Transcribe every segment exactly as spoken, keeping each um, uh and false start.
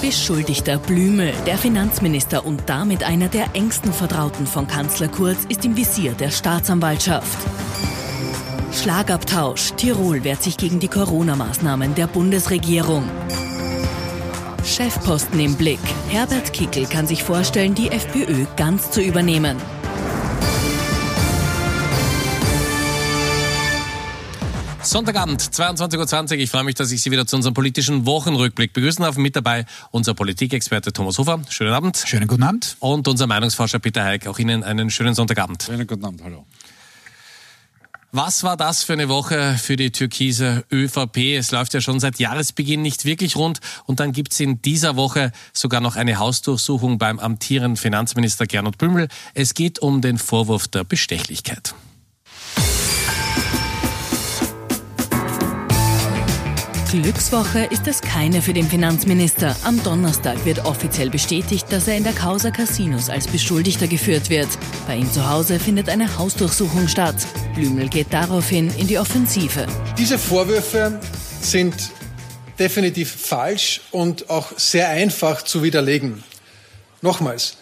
Beschuldigter Blümel, der Finanzminister und damit einer der engsten Vertrauten von Kanzler Kurz, ist im Visier der Staatsanwaltschaft. Schlagabtausch. Tirol wehrt sich gegen die Corona-Maßnahmen der Bundesregierung. Chefposten im Blick. Herbert Kickl kann sich vorstellen, die FPÖ ganz zu übernehmen. Sonntagabend, zweiundzwanzig Uhr zwanzig. Ich freue mich, dass ich Sie wieder zu unserem politischen Wochenrückblick begrüßen darf. Mit dabei unser Politikexperte Thomas Hofer. Schönen Abend. Schönen guten Abend. Und unser Meinungsforscher Peter Hajek. Auch Ihnen einen schönen Sonntagabend. Schönen guten Abend, hallo. Was war das für eine Woche für die türkise ÖVP? Es läuft ja schon seit Jahresbeginn nicht wirklich rund. Und dann gibt's in dieser Woche sogar noch eine Hausdurchsuchung beim amtierenden Finanzminister Gernot Blümel. Es geht um den Vorwurf der Bestechlichkeit. Glückswoche ist es keine für den Finanzminister. Am Donnerstag wird offiziell bestätigt, dass er in der Causa Casinos als Beschuldigter geführt wird. Bei ihm zu Hause findet eine Hausdurchsuchung statt. Blümel geht daraufhin in die Offensive. Diese Vorwürfe sind definitiv falsch und auch sehr einfach zu widerlegen. Nochmals,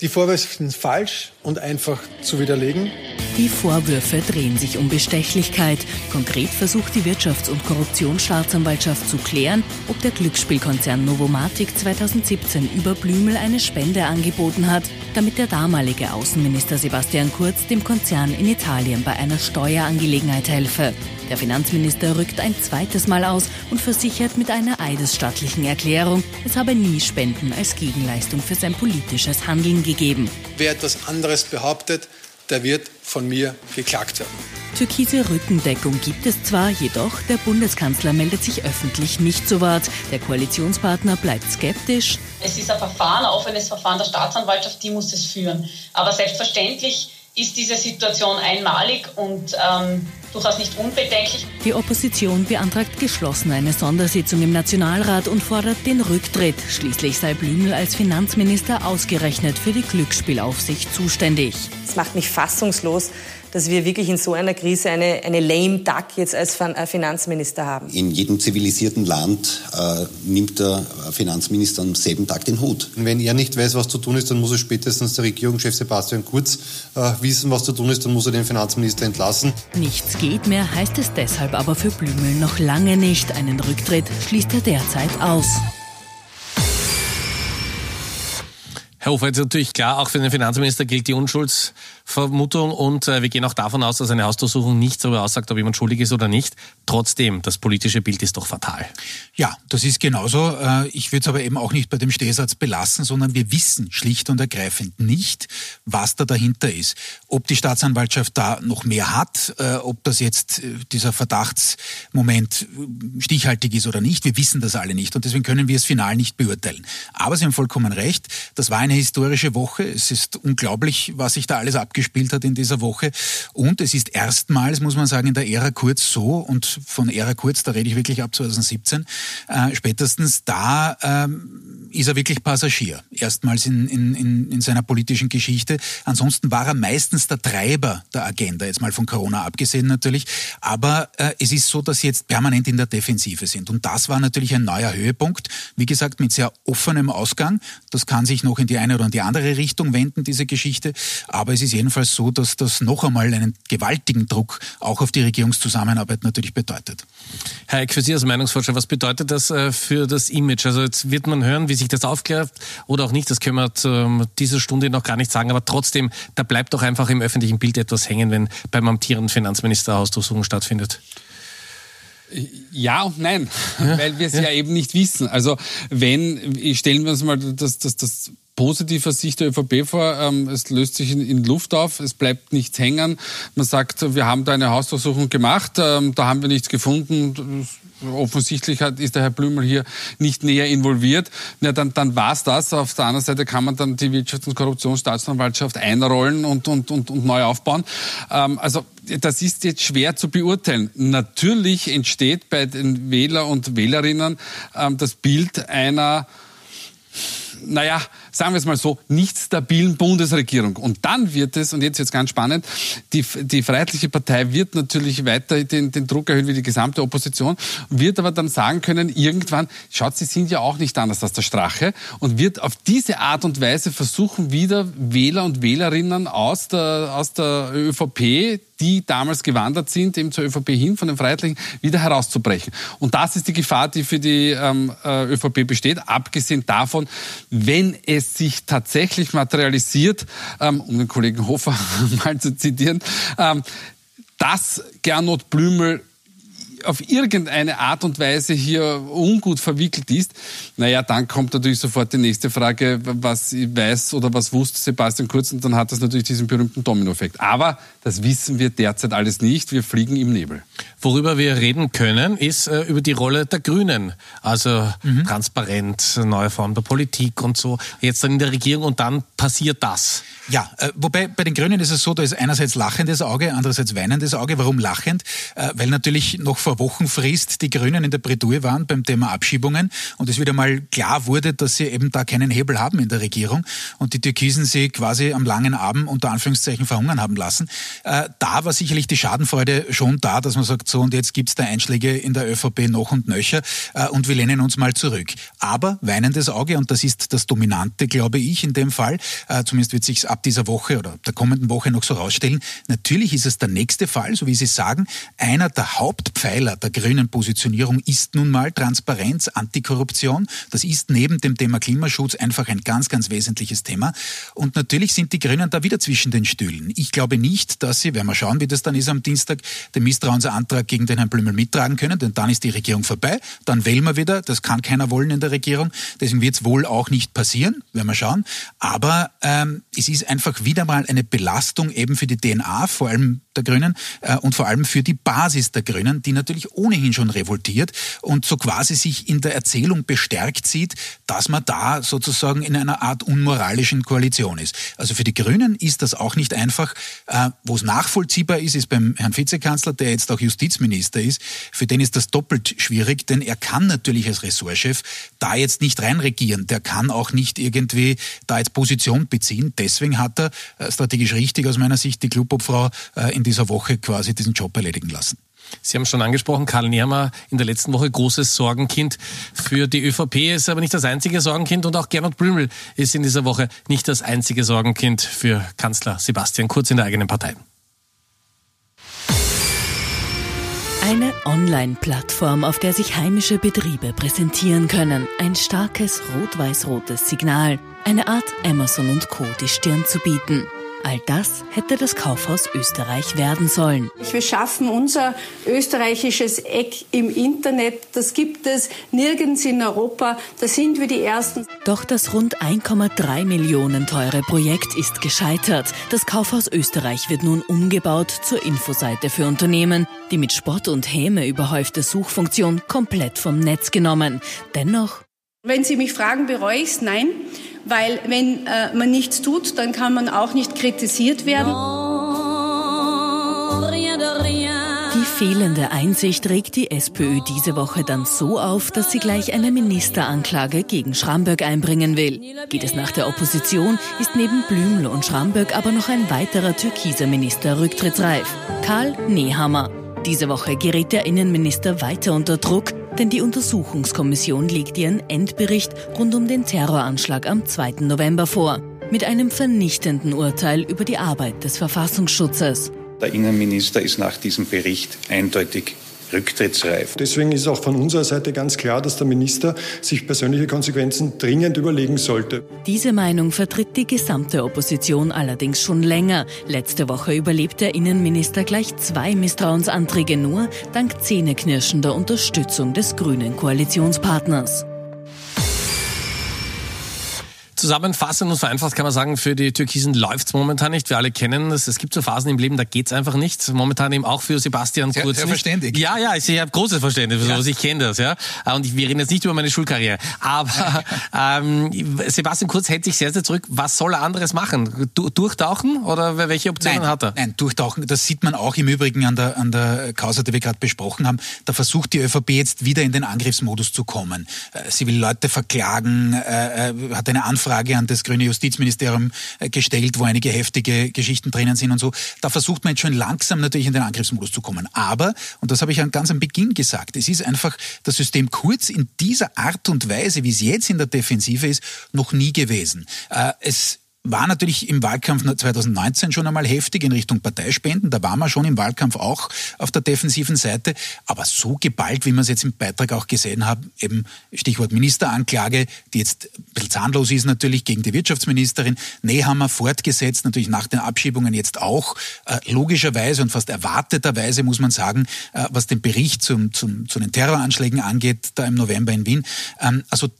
die Vorwürfe sind falsch und einfach zu widerlegen. Die Vorwürfe drehen sich um Bestechlichkeit. Konkret versucht die Wirtschafts- und Korruptionsstaatsanwaltschaft zu klären, ob der Glücksspielkonzern Novomatic zweitausendsiebzehn über Blümel eine Spende angeboten hat, damit der damalige Außenminister Sebastian Kurz dem Konzern in Italien bei einer Steuerangelegenheit helfe. Der Finanzminister rückt ein zweites Mal aus und versichert mit einer eidesstattlichen Erklärung, es habe nie Spenden als Gegenleistung für sein politisches Handeln gegeben. Wer etwas anderes behauptet, der wird von mir geklagt werden. Türkise Rückendeckung gibt es zwar, jedoch der Bundeskanzler meldet sich öffentlich nicht zu Wort. Der Koalitionspartner bleibt skeptisch. Es ist ein Verfahren, ein offenes Verfahren der Staatsanwaltschaft, die muss es führen. Aber selbstverständlich ist diese Situation einmalig und ähm, durchaus nicht unbedenklich. Die Opposition beantragt geschlossen eine Sondersitzung im Nationalrat und fordert den Rücktritt. Schließlich sei Blümel als Finanzminister ausgerechnet für die Glücksspielaufsicht zuständig. Es macht mich fassungslos, dass wir wirklich in so einer Krise eine, eine lame duck jetzt als Finanzminister haben. In jedem zivilisierten Land äh, nimmt der Finanzminister am selben Tag den Hut. Wenn er nicht weiß, was zu tun ist, dann muss er spätestens der Regierungschef Sebastian Kurz äh, wissen, was zu tun ist, dann muss er den Finanzminister entlassen. Nichts geht mehr, heißt es deshalb aber für Blümel noch lange nicht. Einen Rücktritt schließt er derzeit aus. Herr Hofer, jetzt ist natürlich klar, auch für den Finanzminister gilt die Unschuldsvermutung und äh, wir gehen auch davon aus, dass eine Hausdurchsuchung nichts darüber aussagt, ob jemand schuldig ist oder nicht. Trotzdem, das politische Bild ist doch fatal. Ja, das ist genauso. Ich würde es aber eben auch nicht bei dem Stehsatz belassen, sondern wir wissen schlicht und ergreifend nicht, was da dahinter ist. Ob die Staatsanwaltschaft da noch mehr hat, ob das jetzt dieser Verdachtsmoment stichhaltig ist oder nicht, wir wissen das alle nicht und deswegen können wir es final nicht beurteilen. Aber Sie haben vollkommen recht, das war eine Eine historische Woche. Es ist unglaublich, was sich da alles abgespielt hat in dieser Woche. Und es ist erstmals, muss man sagen, in der Ära Kurz so, und von Ära Kurz, da rede ich wirklich ab zweitausendsiebzehn, äh, spätestens da ähm, ist er wirklich Passagier. Erstmals in, in, in, in seiner politischen Geschichte. Ansonsten war er meistens der Treiber der Agenda, jetzt mal von Corona abgesehen natürlich. Aber äh, es ist so, dass sie jetzt permanent in der Defensive sind. Und das war natürlich ein neuer Höhepunkt. Wie gesagt, mit sehr offenem Ausgang. Das kann sich noch in die eine oder in die andere Richtung wenden, diese Geschichte. Aber es ist jedenfalls so, dass das noch einmal einen gewaltigen Druck auch auf die Regierungszusammenarbeit natürlich bedeutet. Herr Eck, für Sie als Meinungsforscher, was bedeutet das für das Image? Also jetzt wird man hören, wie sich das aufklärt oder auch nicht. Das können wir zu dieser Stunde noch gar nicht sagen. Aber trotzdem, da bleibt doch einfach im öffentlichen Bild etwas hängen, wenn beim amtierenden Finanzminister Hausdurchsuchung stattfindet. Ja und nein, ja, weil wir es ja. ja eben nicht wissen. Also wenn, stellen wir uns mal das, das, das positiver Sicht der ÖVP vor, ähm, es löst sich in, in Luft auf, es bleibt nichts hängen. Man sagt, wir haben da eine Hausdurchsuchung gemacht, ähm, da haben wir nichts gefunden. Offensichtlich hat, ist der Herr Blümel hier nicht näher involviert. Na, dann, dann war es das. Auf der anderen Seite kann man dann die Wirtschafts- und Korruptionsstaatsanwaltschaft einrollen und, und, und, und neu aufbauen. Ähm, also das ist jetzt schwer zu beurteilen. Natürlich entsteht bei den Wähler und Wählerinnen ähm, das Bild einer, naja, sagen wir es mal so, nicht stabilen Bundesregierung. Und dann wird es, und jetzt wird es ganz spannend, die, die Freiheitliche Partei wird natürlich weiter den, den Druck erhöhen wie die gesamte Opposition, wird aber dann sagen können, irgendwann, schaut, sie sind ja auch nicht anders als der Strache, und wird auf diese Art und Weise versuchen, wieder Wähler und Wählerinnen aus der, aus der ÖVP, die damals gewandert sind, eben zur ÖVP hin, von den Freiheitlichen, wieder herauszubrechen. Und das ist die Gefahr, die für die ähm, ÖVP besteht, abgesehen davon, wenn es sich tatsächlich materialisiert, ähm, um den Kollegen Hofer mal zu zitieren, ähm, dass Gernot Blümel auf irgendeine Art und Weise hier ungut verwickelt ist, naja, dann kommt natürlich sofort die nächste Frage, was weiß oder was wusste Sebastian Kurz, und dann hat das natürlich diesen berühmten Dominoeffekt. Aber das wissen wir derzeit alles nicht, wir fliegen im Nebel. Worüber wir reden können, ist äh, über die Rolle der Grünen, also mhm. transparent, neue Form der Politik und so, jetzt dann in der Regierung, und dann passiert das. Ja, äh, wobei bei den Grünen ist es so, da ist einerseits lachendes Auge, andererseits weinendes Auge. Warum lachend? Äh, weil natürlich noch vor Wochenfrist die Grünen in der Bredouille waren beim Thema Abschiebungen und es wieder mal klar wurde, dass sie eben da keinen Hebel haben in der Regierung und die Türkisen sie quasi am langen Abend unter Anführungszeichen verhungern haben lassen. Äh, da war sicherlich die Schadenfreude schon da, dass man sagt, so, und jetzt gibt's da Einschläge in der ÖVP noch und nöcher äh, und wir lehnen uns mal zurück. Aber weinendes Auge, und das ist das Dominante, glaube ich, in dem Fall, äh, zumindest wird sich's ab dieser Woche oder der kommenden Woche noch so rausstellen, natürlich ist es der nächste Fall, so wie Sie sagen, einer der Hauptpfeiler der grünen Positionierung ist nun mal Transparenz, Antikorruption. Das ist neben dem Thema Klimaschutz einfach ein ganz, ganz wesentliches Thema. Und natürlich sind die Grünen da wieder zwischen den Stühlen. Ich glaube nicht, dass sie, werden wir schauen, wie das dann ist am Dienstag, den Misstrauensantrag gegen den Herrn Blümel mittragen können, denn dann ist die Regierung vorbei, dann wählen wir wieder, das kann keiner wollen in der Regierung, deswegen wird es wohl auch nicht passieren, werden wir schauen. Aber ähm, es ist einfach wieder mal eine Belastung eben für die D N A, vor allem der Grünen äh, und vor allem für die Basis der Grünen, die natürlich ohnehin schon revoltiert und so quasi sich in der Erzählung bestärkt sieht, dass man da sozusagen in einer Art unmoralischen Koalition ist. Also für die Grünen ist das auch nicht einfach. Äh, wo es nachvollziehbar ist, ist beim Herrn Vizekanzler, der jetzt auch Justizminister ist, für den ist das doppelt schwierig, denn er kann natürlich als Ressortchef da jetzt nicht reinregieren. Der kann auch nicht irgendwie da jetzt Position beziehen. Deswegen hat er äh, strategisch richtig aus meiner Sicht die Klubobfrau äh, in dieser Woche quasi diesen Job erledigen lassen. Sie haben schon angesprochen, Karl Nehammer in der letzten Woche großes Sorgenkind für die ÖVP, ist aber nicht das einzige Sorgenkind, und auch Gernot Blümel ist in dieser Woche nicht das einzige Sorgenkind für Kanzler Sebastian Kurz in der eigenen Partei. Eine Online-Plattform, auf der sich heimische Betriebe präsentieren können. Ein starkes rot-weiß-rotes Signal, eine Art Amazon und Co. die Stirn zu bieten. All das hätte das Kaufhaus Österreich werden sollen. Wir schaffen unser österreichisches Eck im Internet. Das gibt es nirgends in Europa. Da sind wir die Ersten. Doch das rund eins Komma drei Millionen teure Projekt ist gescheitert. Das Kaufhaus Österreich wird nun umgebaut zur Infoseite für Unternehmen. Die mit Spott und Häme überhäufte Suchfunktion komplett vom Netz genommen. Dennoch... Wenn Sie mich fragen, bereue ich es? Nein. Weil wenn äh, man nichts tut, dann kann man auch nicht kritisiert werden. Die fehlende Einsicht regt die SPÖ diese Woche dann so auf, dass sie gleich eine Ministeranklage gegen Schramböck einbringen will. Geht es nach der Opposition, ist neben Blümel und Schramböck aber noch ein weiterer türkiser Minister rücktrittsreif. Karl Nehammer. Diese Woche gerät der Innenminister weiter unter Druck, denn die Untersuchungskommission legt ihren Endbericht rund um den Terroranschlag am zweiten November vor, mit einem vernichtenden Urteil über die Arbeit des Verfassungsschutzes. Der Innenminister ist nach diesem Bericht eindeutig rücktrittsreif. Deswegen ist auch von unserer Seite ganz klar, dass der Minister sich persönliche Konsequenzen dringend überlegen sollte. Diese Meinung vertritt die gesamte Opposition allerdings schon länger. Letzte Woche überlebt der Innenminister gleich zwei Misstrauensanträge nur, dank zähneknirschender Unterstützung des grünen Koalitionspartners. Zusammenfassend und vereinfacht kann man sagen, für die Türkisen läuft es momentan nicht. Wir alle kennen es. Es gibt so Phasen im Leben, da geht es einfach nicht. Momentan eben auch für Sebastian Kurz nicht. Sehr verständlich. Ja, ja, ich, ich habe großes Verständnis für sowas. Ja. Ich kenne das, ja. Und ich, wir reden jetzt nicht über meine Schulkarriere. Aber ähm, Sebastian Kurz hält sich sehr, sehr zurück. Was soll er anderes machen? Du, durchtauchen? Oder welche Optionen nein, hat er? Nein, durchtauchen. Das sieht man auch im Übrigen an der, an der Causa, die wir gerade besprochen haben. Da versucht die ÖVP jetzt wieder in den Angriffsmodus zu kommen. Sie will Leute verklagen, äh, hat eine Anfrage Frage an das grüne Justizministerium gestellt, wo einige heftige Geschichten drinnen sind und so. Da versucht man jetzt schon langsam natürlich in den Angriffsmodus zu kommen. Aber, und das habe ich ganz am Beginn gesagt, es ist einfach das System Kurz in dieser Art und Weise, wie es jetzt in der Defensive ist, noch nie gewesen. Es war natürlich im Wahlkampf zwanzig neunzehn schon einmal heftig in Richtung Parteispenden. Da war man schon im Wahlkampf auch auf der defensiven Seite. Aber so geballt, wie wir es jetzt im Beitrag auch gesehen haben, eben Stichwort Ministeranklage, die jetzt ein bisschen zahnlos ist natürlich gegen die Wirtschaftsministerin. Nehammer fortgesetzt, natürlich nach den Abschiebungen jetzt auch. Äh, logischerweise und fast erwarteterweise muss man sagen, äh, was den Bericht zum, zum, zu den Terroranschlägen angeht, da im November in Wien. Ähm, also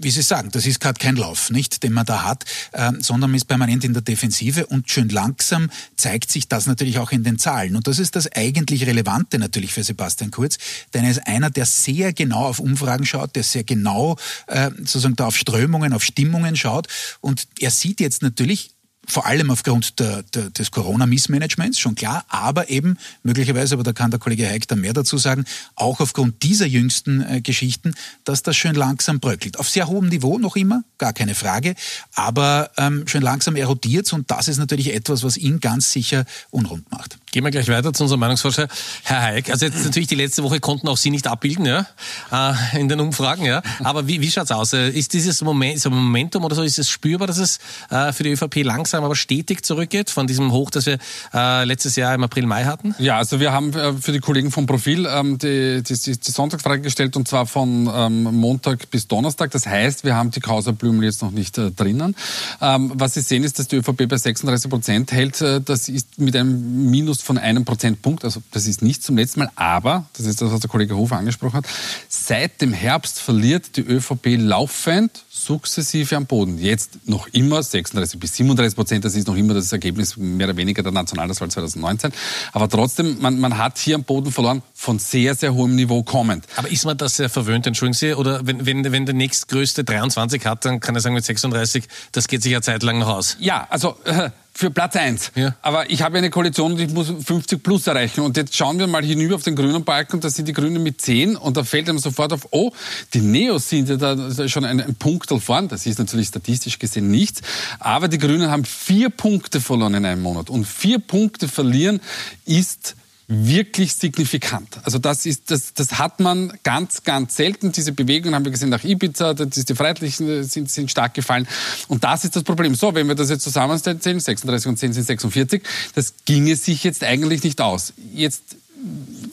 wie Sie sagen, das ist gerade kein Lauf, nicht, den man da hat, äh, sondern man ist permanent in der Defensive und schön langsam zeigt sich das natürlich auch in den Zahlen. Und das ist das eigentlich Relevante natürlich für Sebastian Kurz, denn er ist einer, der sehr genau auf Umfragen schaut, der sehr genau äh, sozusagen da auf Strömungen, auf Stimmungen schaut. Und er sieht jetzt natürlich, vor allem aufgrund der, der, des Corona-Missmanagements, schon klar, aber eben möglicherweise, aber da kann der Kollege Hajek dann mehr dazu sagen, auch aufgrund dieser jüngsten äh, Geschichten, dass das schön langsam bröckelt. Auf sehr hohem Niveau noch immer, gar keine Frage, aber ähm, schön langsam erodiert, und das ist natürlich etwas, was ihn ganz sicher unrund macht. Gehen wir gleich weiter zu unserem Meinungsforscher, Herr Hajek. Also jetzt natürlich die letzte Woche konnten auch Sie nicht abbilden, ja, äh, in den Umfragen, ja. Aber wie, wie schaut's aus? Ist dieses Moment, ist ein Momentum oder so, ist es spürbar, dass es äh, für die ÖVP langsam, aber stetig zurückgeht von diesem Hoch, das wir äh, letztes Jahr im April, Mai hatten? Ja, also wir haben äh, für die Kollegen vom Profil ähm, die, die, die, die Sonntagsfrage gestellt, und zwar von ähm, Montag bis Donnerstag. Das heißt, wir haben die Causa Blümel jetzt noch nicht äh, drinnen. Ähm, was Sie sehen, ist, dass die ÖVP bei sechsunddreißig Prozent hält. Äh, das ist mit einem Minus von einem Prozentpunkt, also das ist nicht zum letzten Mal, aber, das ist das, was der Kollege Hofer angesprochen hat, seit dem Herbst verliert die ÖVP laufend sukzessive am Boden. Jetzt noch immer sechsunddreißig bis siebenunddreißig Prozent, das ist noch immer das Ergebnis mehr oder weniger der Nationalratswahl zwanzig neunzehn, aber trotzdem, man, man hat hier am Boden verloren, von sehr, sehr hohem Niveau kommend. Aber ist man das sehr verwöhnt, entschuldigen Sie, oder wenn, wenn, wenn der nächstgrößte dreiundzwanzig hat, dann kann er sagen mit sechsunddreißig, das geht sich ja zeitlang noch aus. Ja, also... Äh, für Platz eins. Ja. Aber ich habe eine Koalition und ich muss fünfzig plus erreichen. Und jetzt schauen wir mal hinüber auf den grünen Balken, und da sind die Grünen mit zehn, und da fällt einem sofort auf, oh, die Neos sind ja da schon ein, ein Punktel vorn. Das ist natürlich statistisch gesehen nichts. Aber die Grünen haben vier Punkte verloren in einem Monat. Und vier Punkte verlieren ist wirklich signifikant. Also das ist, das, das hat man ganz, ganz selten. Diese Bewegungen haben wir gesehen nach Ibiza, das ist die Freiheitlichen sind, sind stark gefallen. Und das ist das Problem. So, wenn wir das jetzt zusammenzählen, sechsunddreißig und zehn sind sechsundvierzig, das ginge sich jetzt eigentlich nicht aus. Jetzt,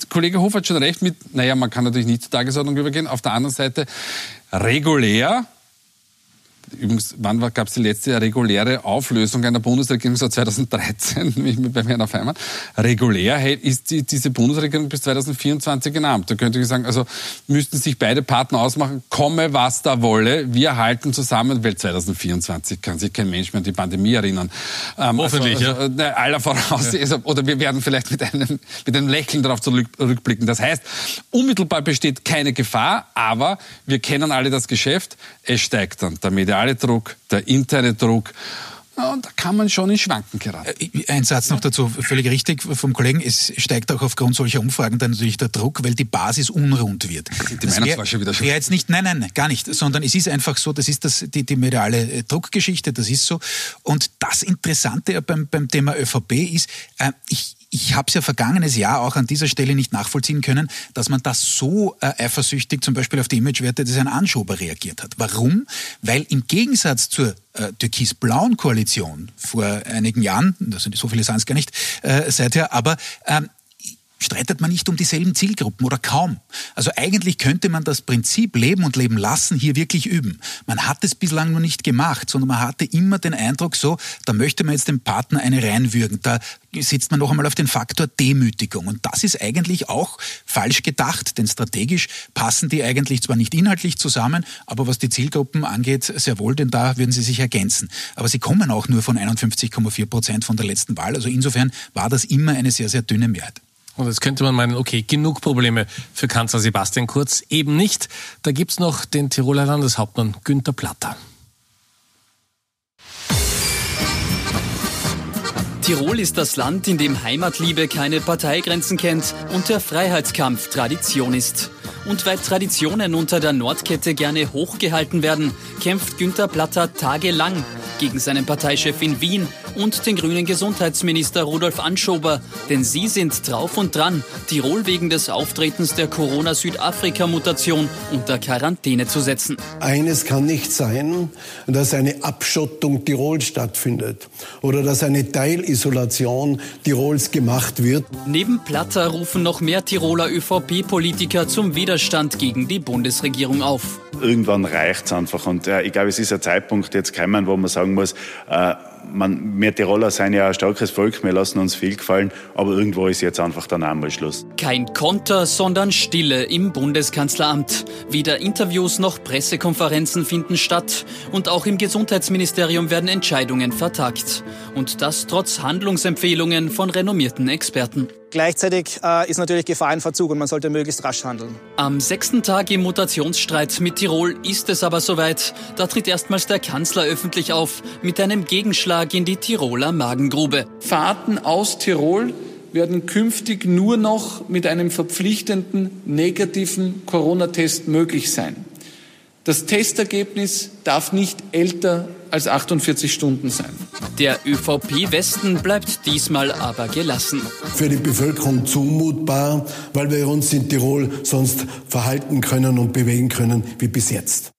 Kollege Hofer hat schon recht mit, naja, man kann natürlich nicht zur Tagesordnung übergehen. Auf der anderen Seite, regulär, übrigens, wann gab es die letzte reguläre Auflösung einer Bundesregierung? So zwanzig dreizehn, nämlich bei Werner Feimann. Regulär ist die, diese Bundesregierung bis zwanzig vierundzwanzig in Amt. Da könnte ich sagen, also müssten sich beide Partner ausmachen, komme was da wolle, wir halten zusammen, weil zwanzig vierundzwanzig kann sich kein Mensch mehr an die Pandemie erinnern. Ähm, Hoffentlich, also, also, ja. Na, aller voraus, ja. Also, oder wir werden vielleicht mit einem, mit einem Lächeln darauf zurückblicken. Das heißt, unmittelbar besteht keine Gefahr, aber wir kennen alle das Geschäft, es steigt dann damit. Der mediale Druck, der interne Druck. Na, und da kann man schon in Schwanken geraten. Ein Satz noch dazu, völlig richtig vom Kollegen. Es steigt auch aufgrund solcher Umfragen dann natürlich der Druck, weil die Basis unrund wird. Die Meinungsflasche wieder schon. Ja, jetzt nicht, nein, nein, gar nicht. Sondern es ist einfach so, das ist das, die, die mediale Druckgeschichte, das ist so. Und das Interessante beim, beim Thema ÖVP ist, äh, ich Ich habe es ja vergangenes Jahr auch an dieser Stelle nicht nachvollziehen können, dass man da so äh, eifersüchtig zum Beispiel auf die Imagewerte des Herrn Anschober reagiert hat. Warum? Weil im Gegensatz zur äh, türkis-blauen Koalition vor einigen Jahren, das sind so viele sind es gar nicht äh, seither, aber ähm, streitet man nicht um dieselben Zielgruppen oder kaum. Also eigentlich könnte man das Prinzip Leben und Leben lassen hier wirklich üben. Man hat es bislang nur nicht gemacht, sondern man hatte immer den Eindruck so, da möchte man jetzt dem Partner eine reinwürgen, da sitzt man noch einmal auf den Faktor Demütigung. Und das ist eigentlich auch falsch gedacht, denn strategisch passen die eigentlich zwar nicht inhaltlich zusammen, aber was die Zielgruppen angeht, sehr wohl, denn da würden sie sich ergänzen. Aber sie kommen auch nur von einundfünfzig Komma vier Prozent von der letzten Wahl, also insofern war das immer eine sehr, sehr dünne Mehrheit. Und jetzt könnte man meinen, okay, genug Probleme für Kanzler Sebastian Kurz. Eben nicht. Da gibt es noch den Tiroler Landeshauptmann Günther Platter. Tirol ist das Land, in dem Heimatliebe keine Parteigrenzen kennt und der Freiheitskampf Tradition ist. Und weil Traditionen unter der Nordkette gerne hochgehalten werden, kämpft Günther Platter tagelang gegen seinen Parteichef in Wien und den grünen Gesundheitsminister Rudolf Anschober. Denn sie sind drauf und dran, Tirol wegen des Auftretens der Corona-Südafrika-Mutation unter Quarantäne zu setzen. Eines kann nicht sein, dass eine Abschottung Tirols stattfindet oder dass eine Teilisolation Tirols gemacht wird. Neben Platter rufen noch mehr Tiroler ÖVP-Politiker zum Widerstand gegen die Bundesregierung auf. Irgendwann reicht es einfach. Und äh, ich glaube, es ist ein Zeitpunkt jetzt gekommen, wo man sagen muss, äh, Man, wir Tiroler sind ja ein starkes Volk, wir lassen uns viel gefallen, aber irgendwo ist jetzt einfach dann einmal Schluss. Kein Konter, sondern Stille im Bundeskanzleramt. Weder Interviews noch Pressekonferenzen finden statt und auch im Gesundheitsministerium werden Entscheidungen vertagt. Und das trotz Handlungsempfehlungen von renommierten Experten. Gleichzeitig äh, ist natürlich Gefahr in Verzug und man sollte möglichst rasch handeln. Am sechsten Tag im Mutationsstreit mit Tirol ist es aber soweit. Da tritt erstmals der Kanzler öffentlich auf mit einem Gegenschlag in die Tiroler Magengrube. Fahrten aus Tirol werden künftig nur noch mit einem verpflichtenden negativen Corona-Test möglich sein. Das Testergebnis darf nicht älter als achtundvierzig Stunden sein. Der ÖVP-Westen bleibt diesmal aber gelassen. Für die Bevölkerung zumutbar, weil wir uns in Tirol sonst verhalten können und bewegen können wie bis jetzt.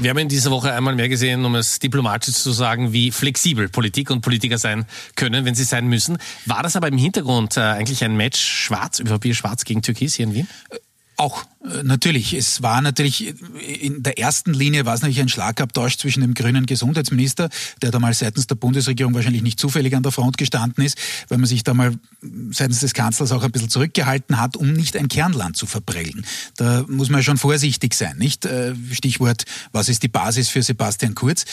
Wir haben in dieser Woche einmal mehr gesehen, um es diplomatisch zu sagen, wie flexibel Politik und Politiker sein können, wenn sie sein müssen. War das aber im Hintergrund eigentlich ein Match Schwarz, ÖVP-Schwarz gegen Türkis hier in Wien? Auch natürlich. Es war natürlich in der ersten Linie war es natürlich ein Schlagabtausch zwischen dem grünen Gesundheitsminister, der damals seitens der Bundesregierung wahrscheinlich nicht zufällig an der Front gestanden ist, weil man sich da mal seitens des Kanzlers auch ein bisschen zurückgehalten hat, um nicht ein Kernland zu verprellen. Da muss man schon vorsichtig sein, nicht? Stichwort, was ist die Basis für Sebastian Kurz?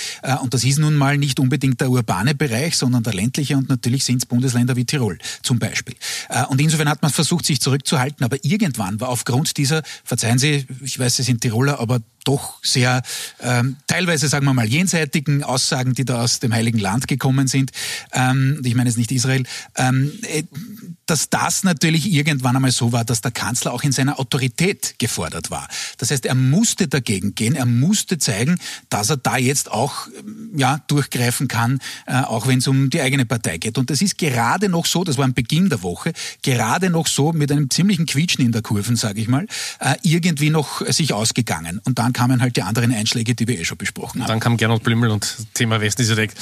Und das ist nun mal nicht unbedingt der urbane Bereich, sondern der ländliche und natürlich sind es Bundesländer wie Tirol zum Beispiel. Und insofern hat man versucht, sich zurückzuhalten, aber irgendwann war aufgrund dieser, verzeihen Sie, ich weiß, Sie sind Tiroler, aber doch sehr ähm, teilweise, sagen wir mal, jenseitigen Aussagen, die da aus dem Heiligen Land gekommen sind. Ähm, ich meine jetzt nicht Israel. Ähm, äh, dass das natürlich irgendwann einmal so war, dass der Kanzler auch in seiner Autorität gefordert war. Das heißt, er musste dagegen gehen, er musste zeigen, dass er da jetzt auch ja, durchgreifen kann, äh, auch wenn es um die eigene Partei geht. Und das ist gerade noch so, das war am Beginn der Woche, gerade noch so mit einem ziemlichen Quietschen in der Kurven, sage ich mal, äh, irgendwie noch sich ausgegangen. Und dann kamen halt die anderen Einschläge, die wir eh schon besprochen haben. Dann kam Gernot Blümel und das Thema Westen ist direkt.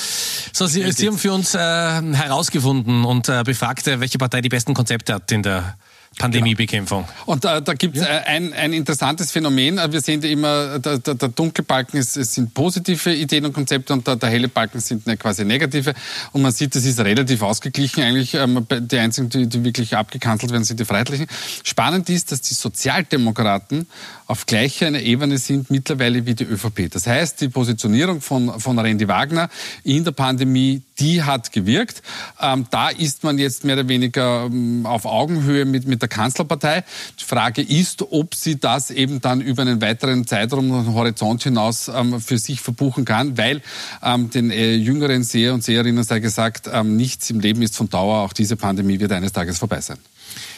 So, Sie, Sie haben für uns äh, herausgefunden und äh, befragt, welche Partei die besten Konzepte hat in der Pandemiebekämpfung. Genau. Und äh, da gibt es äh, ein, ein interessantes Phänomen. Wir sehen da immer, der, der, der dunkle Balken ist, sind positive Ideen und Konzepte und der, der helle Balken sind ne, quasi negative. Und man sieht, das ist relativ ausgeglichen. Eigentlich ähm, die einzigen, die, die wirklich abgekanzelt werden, sind die Freiheitlichen. Spannend ist, dass die Sozialdemokraten auf gleicher Ebene sind mittlerweile wie die ÖVP. Das heißt, die Positionierung von, von Rendi-Wagner in der Pandemie, die hat gewirkt. Ähm, da ist man jetzt mehr oder weniger ähm, auf Augenhöhe mit, mit der Kanzlerpartei. Die Frage ist, ob sie das eben dann über einen weiteren Zeitraum und Horizont hinaus ähm, für sich verbuchen kann, weil ähm, den äh, jüngeren Seher und Seherinnen sei gesagt, ähm, nichts im Leben ist von Dauer. Auch diese Pandemie wird eines Tages vorbei sein.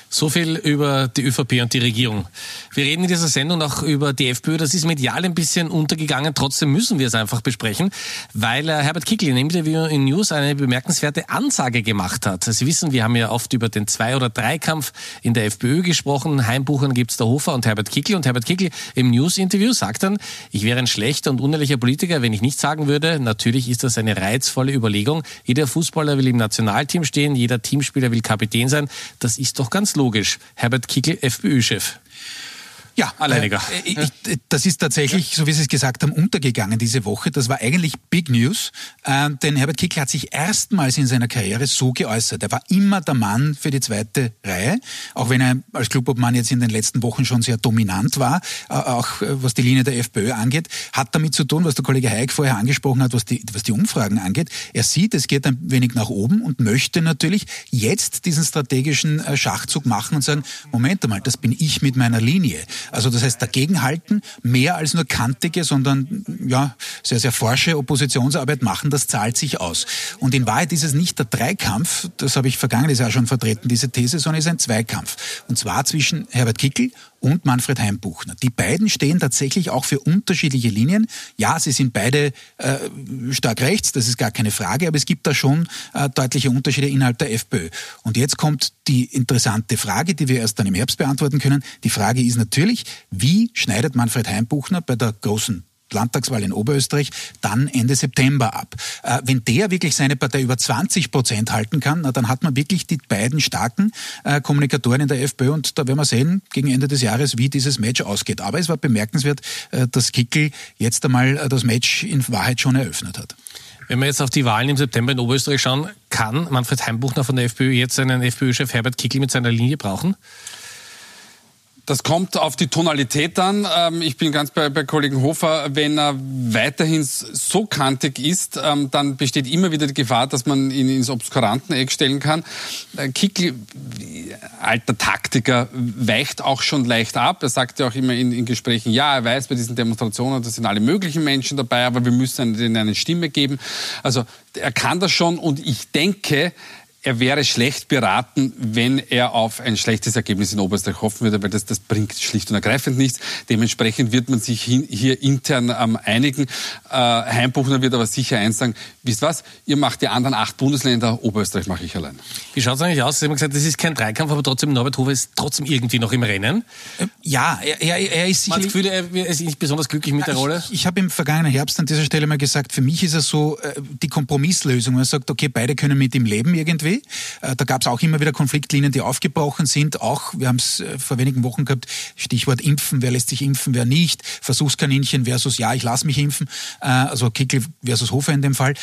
So viel über die ÖVP und die Regierung. Wir reden in dieser Sendung auch über die FPÖ. Das ist medial ein bisschen untergegangen. Trotzdem müssen wir es einfach besprechen, weil Herbert Kickl in einem Interview in News eine bemerkenswerte Ansage gemacht hat. Sie wissen, wir haben ja oft über den Zwei- oder Dreikampf in der FPÖ gesprochen. Heimbuchern gibt es der Hofer und Herbert Kickl. Und Herbert Kickl im News-Interview sagt dann, ich wäre ein schlechter und unehrlicher Politiker, wenn ich nicht sagen würde, natürlich ist das eine reizvolle Überlegung. Jeder Fußballer will im Nationalteam stehen, jeder Teamspieler will Kapitän sein. Das ist doch ganz logisch. Herbert Kickl, FPÖ-Chef. Ja, alleiniger. Äh, ich, ich, das ist tatsächlich, so wie Sie es gesagt haben, untergegangen diese Woche. Das war eigentlich Big News, äh, denn Herbert Kickl hat sich erstmals in seiner Karriere so geäußert. Er war immer der Mann für die zweite Reihe, auch wenn er als Klubobmann jetzt in den letzten Wochen schon sehr dominant war, äh, auch äh, was die Linie der FPÖ angeht, hat damit zu tun, was der Kollege Hajek vorher angesprochen hat, was die, was die Umfragen angeht. Er sieht, es geht ein wenig nach oben und möchte natürlich jetzt diesen strategischen äh, Schachzug machen und sagen, Moment einmal, das bin ich mit meiner Linie. Also das heißt, dagegenhalten, mehr als nur kantige, sondern ja sehr, sehr forsche Oppositionsarbeit machen, das zahlt sich aus. Und in Wahrheit ist es nicht der Dreikampf, das habe ich vergangenes Jahr schon vertreten, diese These, sondern es ist ein Zweikampf. Und zwar zwischen Herbert Kickl und Manfred Haimbuchner. Die beiden stehen tatsächlich auch für unterschiedliche Linien. Ja, sie sind beide äh, stark rechts, das ist gar keine Frage, aber es gibt da schon äh, deutliche Unterschiede innerhalb der FPÖ. Und jetzt kommt die interessante Frage, die wir erst dann im Herbst beantworten können. Die Frage ist natürlich, wie schneidet Manfred Haimbuchner bei der großen Landtagswahl in Oberösterreich dann Ende September ab? Äh, wenn der wirklich seine Partei über zwanzig Prozent halten kann, na, dann hat man wirklich die beiden starken äh, Kommunikatoren in der FPÖ, und da werden wir sehen gegen Ende des Jahres, wie dieses Match ausgeht. Aber es war bemerkenswert, äh, dass Kickl jetzt einmal äh, das Match in Wahrheit schon eröffnet hat. Wenn wir jetzt auf die Wahlen im September in Oberösterreich schauen, kann Manfred Haimbuchner von der FPÖ jetzt einen FPÖ-Chef Herbert Kickl mit seiner Linie brauchen? Das kommt auf die Tonalität an. Ich bin ganz bei, bei Kollegen Hofer. Wenn er weiterhin so kantig ist, dann besteht immer wieder die Gefahr, dass man ihn ins Obskuranteneck stellen kann. Kickl, alter Taktiker, weicht auch schon leicht ab. Er sagt ja auch immer in, in Gesprächen, ja, er weiß bei diesen Demonstrationen, da sind alle möglichen Menschen dabei, aber wir müssen ihnen eine Stimme geben. Also er kann das schon, und ich denke, er wäre schlecht beraten, wenn er auf ein schlechtes Ergebnis in Oberösterreich hoffen würde, weil das, das bringt schlicht und ergreifend nichts. Dementsprechend wird man sich hin, hier intern ähm, einigen. Äh, Haimbuchner wird aber sicher eins sagen, wisst was, ihr macht die anderen acht Bundesländer, Oberösterreich mache ich allein. Wie schaut es eigentlich aus? Sie haben gesagt, das ist kein Dreikampf, aber trotzdem Norbert Hofer ist trotzdem irgendwie noch im Rennen. Ja, er, er, er ist sicherlich... Man hat das Gefühl, er ist nicht besonders glücklich mit ja, der ich, Rolle. Ich habe im vergangenen Herbst an dieser Stelle mal gesagt, für mich ist er so äh, die Kompromisslösung. Er sagt, okay, beide können mit ihm leben irgendwie. Da gab es auch immer wieder Konfliktlinien, die aufgebrochen sind. Auch, wir haben es vor wenigen Wochen gehabt, Stichwort Impfen, wer lässt sich impfen, wer nicht. Versuchskaninchen versus ja, ich lasse mich impfen. Also Kickl versus Hofer in dem Fall.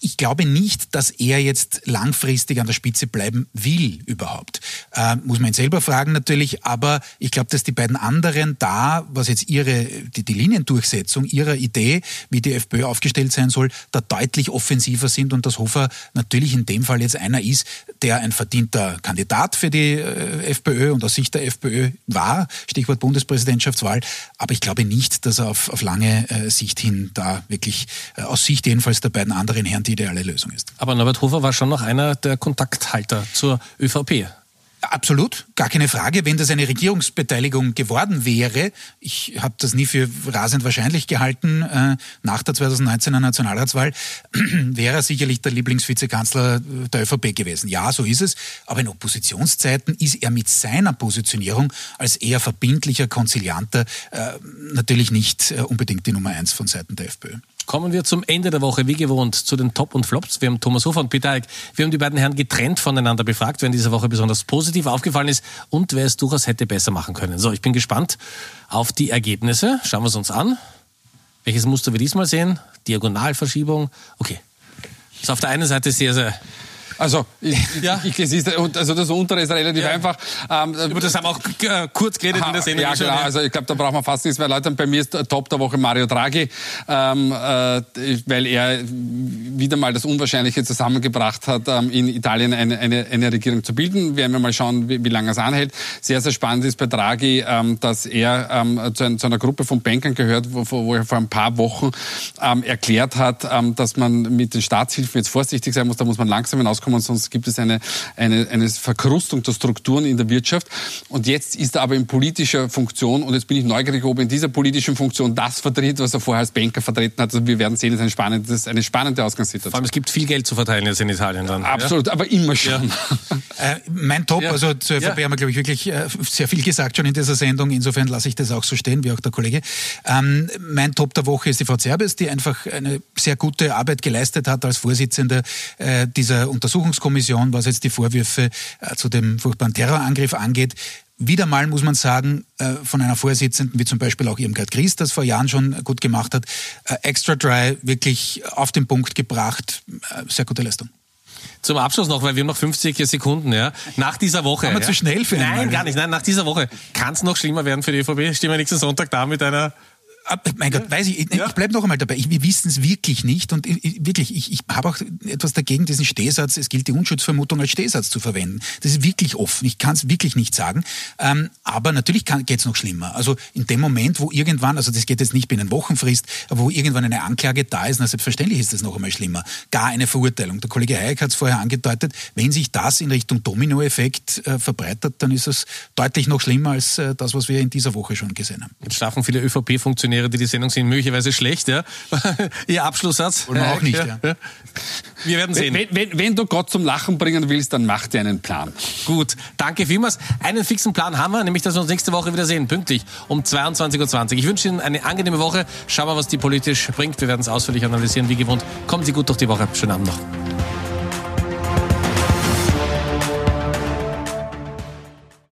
Ich glaube nicht, dass er jetzt langfristig an der Spitze bleiben will überhaupt. Ähm, muss man ihn selber fragen natürlich, aber ich glaube, dass die beiden anderen da, was jetzt ihre die, die Liniendurchsetzung ihrer Idee, wie die FPÖ aufgestellt sein soll, da deutlich offensiver sind, und dass Hofer natürlich in dem Fall jetzt einer ist, der ein verdienter Kandidat für die äh, FPÖ und aus Sicht der FPÖ war, Stichwort Bundespräsidentschaftswahl, aber ich glaube nicht, dass er auf, auf lange äh, Sicht hin da wirklich, äh, aus Sicht jedenfalls der beiden anderen Herren, die ideale Lösung ist. Aber Norbert Hofer war schon noch einer der Kontakthalter zur ÖVP. Absolut, gar keine Frage. Wenn das eine Regierungsbeteiligung geworden wäre, ich habe das nie für rasend wahrscheinlich gehalten, äh, nach der zweitausendneunzehner Nationalratswahl, wäre er sicherlich der Lieblingsvizekanzler der ÖVP gewesen. Ja, so ist es. Aber in Oppositionszeiten ist er mit seiner Positionierung als eher verbindlicher, konzilianter äh, natürlich nicht äh, unbedingt die Nummer eins von Seiten der FPÖ. Kommen wir zum Ende der Woche, wie gewohnt, zu den Top und Flops. Wir haben Thomas Hofer und Peter Hajek. Wir haben die beiden Herren getrennt voneinander befragt, wer in dieser Woche besonders positiv aufgefallen ist und wer es durchaus hätte besser machen können. So, ich bin gespannt auf die Ergebnisse. Schauen wir es uns an. Welches Muster wir diesmal sehen? Diagonalverschiebung. Okay. Ist auf der einen Seite sehr, sehr... Also, ich, ja. ich, ich, also das untere ist relativ ja. einfach. Ähm, Über das haben wir auch äh, kurz geredet ha, in der Sendung. Ja, klar. Also ich glaube, da braucht man fast nichts mehr, Leute. Bei mir ist Top der Woche Mario Draghi, ähm, äh, weil er wieder mal das Unwahrscheinliche zusammengebracht hat, ähm, in Italien eine, eine, eine Regierung zu bilden. Werden wir mal schauen, wie, wie lange es anhält. Sehr, sehr spannend ist bei Draghi, ähm, dass er ähm, zu, ein, zu einer Gruppe von Bankern gehört, wo, wo er vor ein paar Wochen ähm, erklärt hat, ähm, dass man mit den Staatshilfen jetzt vorsichtig sein muss. Da muss man langsam hinauskommen. Sonst gibt es eine, eine, eine Verkrustung der Strukturen in der Wirtschaft. Und jetzt ist er aber in politischer Funktion, und jetzt bin ich neugierig, ob er in dieser politischen Funktion das vertritt, was er vorher als Banker vertreten hat. Also wir werden sehen, das ist ein das ist eine spannende Ausgangssituation. Vor allem, es gibt viel Geld zu verteilen jetzt in Italien dann. Ja, absolut, ja? Aber immer schon. Ja. Äh, mein Top, ja. also zur ÖVP ja. haben wir, glaube ich, wirklich äh, sehr viel gesagt schon in dieser Sendung. Insofern lasse ich das auch so stehen, wie auch der Kollege. Ähm, mein Top der Woche ist die Frau Zerbes, die einfach eine sehr gute Arbeit geleistet hat als Vorsitzende äh, dieser Untersuchung. Untersuchungskommission, was jetzt die Vorwürfe äh, zu dem furchtbaren Terrorangriff angeht. Wieder mal muss man sagen, äh, von einer Vorsitzenden, wie zum Beispiel auch Irmgard Gries, das vor Jahren schon gut gemacht hat, äh, extra dry, wirklich auf den Punkt gebracht, äh, sehr gute Leistung. Zum Abschluss noch, weil wir haben noch fünfzig Sekunden, ja. Nach dieser Woche. Haben wir ja. zu schnell für Nein, gar nicht. Nein, nach dieser Woche kann es noch schlimmer werden für die ÖVP. Stehen wir nächsten Sonntag da mit einer Mein Gott, weiß ich, ich, ich bleibe noch einmal dabei. Ich, wir wissen es wirklich nicht und ich, wirklich, ich, ich habe auch etwas dagegen, diesen Stehsatz, es gilt die Unschuldsvermutung als Stehsatz zu verwenden. Das ist wirklich offen, ich kann es wirklich nicht sagen, ähm, aber natürlich geht es noch schlimmer. Also in dem Moment, wo irgendwann, also das geht jetzt nicht binnen Wochenfrist, aber wo irgendwann eine Anklage da ist, na selbstverständlich ist das noch einmal schlimmer. Gar eine Verurteilung. Der Kollege Hajek hat es vorher angedeutet, wenn sich das in Richtung Dominoeffekt äh, verbreitet, dann ist es deutlich noch schlimmer als äh, das, was wir in dieser Woche schon gesehen haben. Jetzt schlafen viele ÖVP-Funktionäre, die die Sendung sehen, möglicherweise schlecht. Ja. Ihr Abschlusssatz? Wollen wir auch nicht. Ja. Ja. Wir werden sehen. Wenn, wenn, wenn du Gott zum Lachen bringen willst, dann mach dir einen Plan. Gut, danke vielmals. Einen fixen Plan haben wir, nämlich, dass wir uns nächste Woche wieder sehen, pünktlich um zweiundzwanzig Uhr zwanzig. Ich wünsche Ihnen eine angenehme Woche. Schauen wir, was die politisch bringt. Wir werden es ausführlich analysieren, wie gewohnt. Kommen Sie gut durch die Woche. Schönen Abend noch.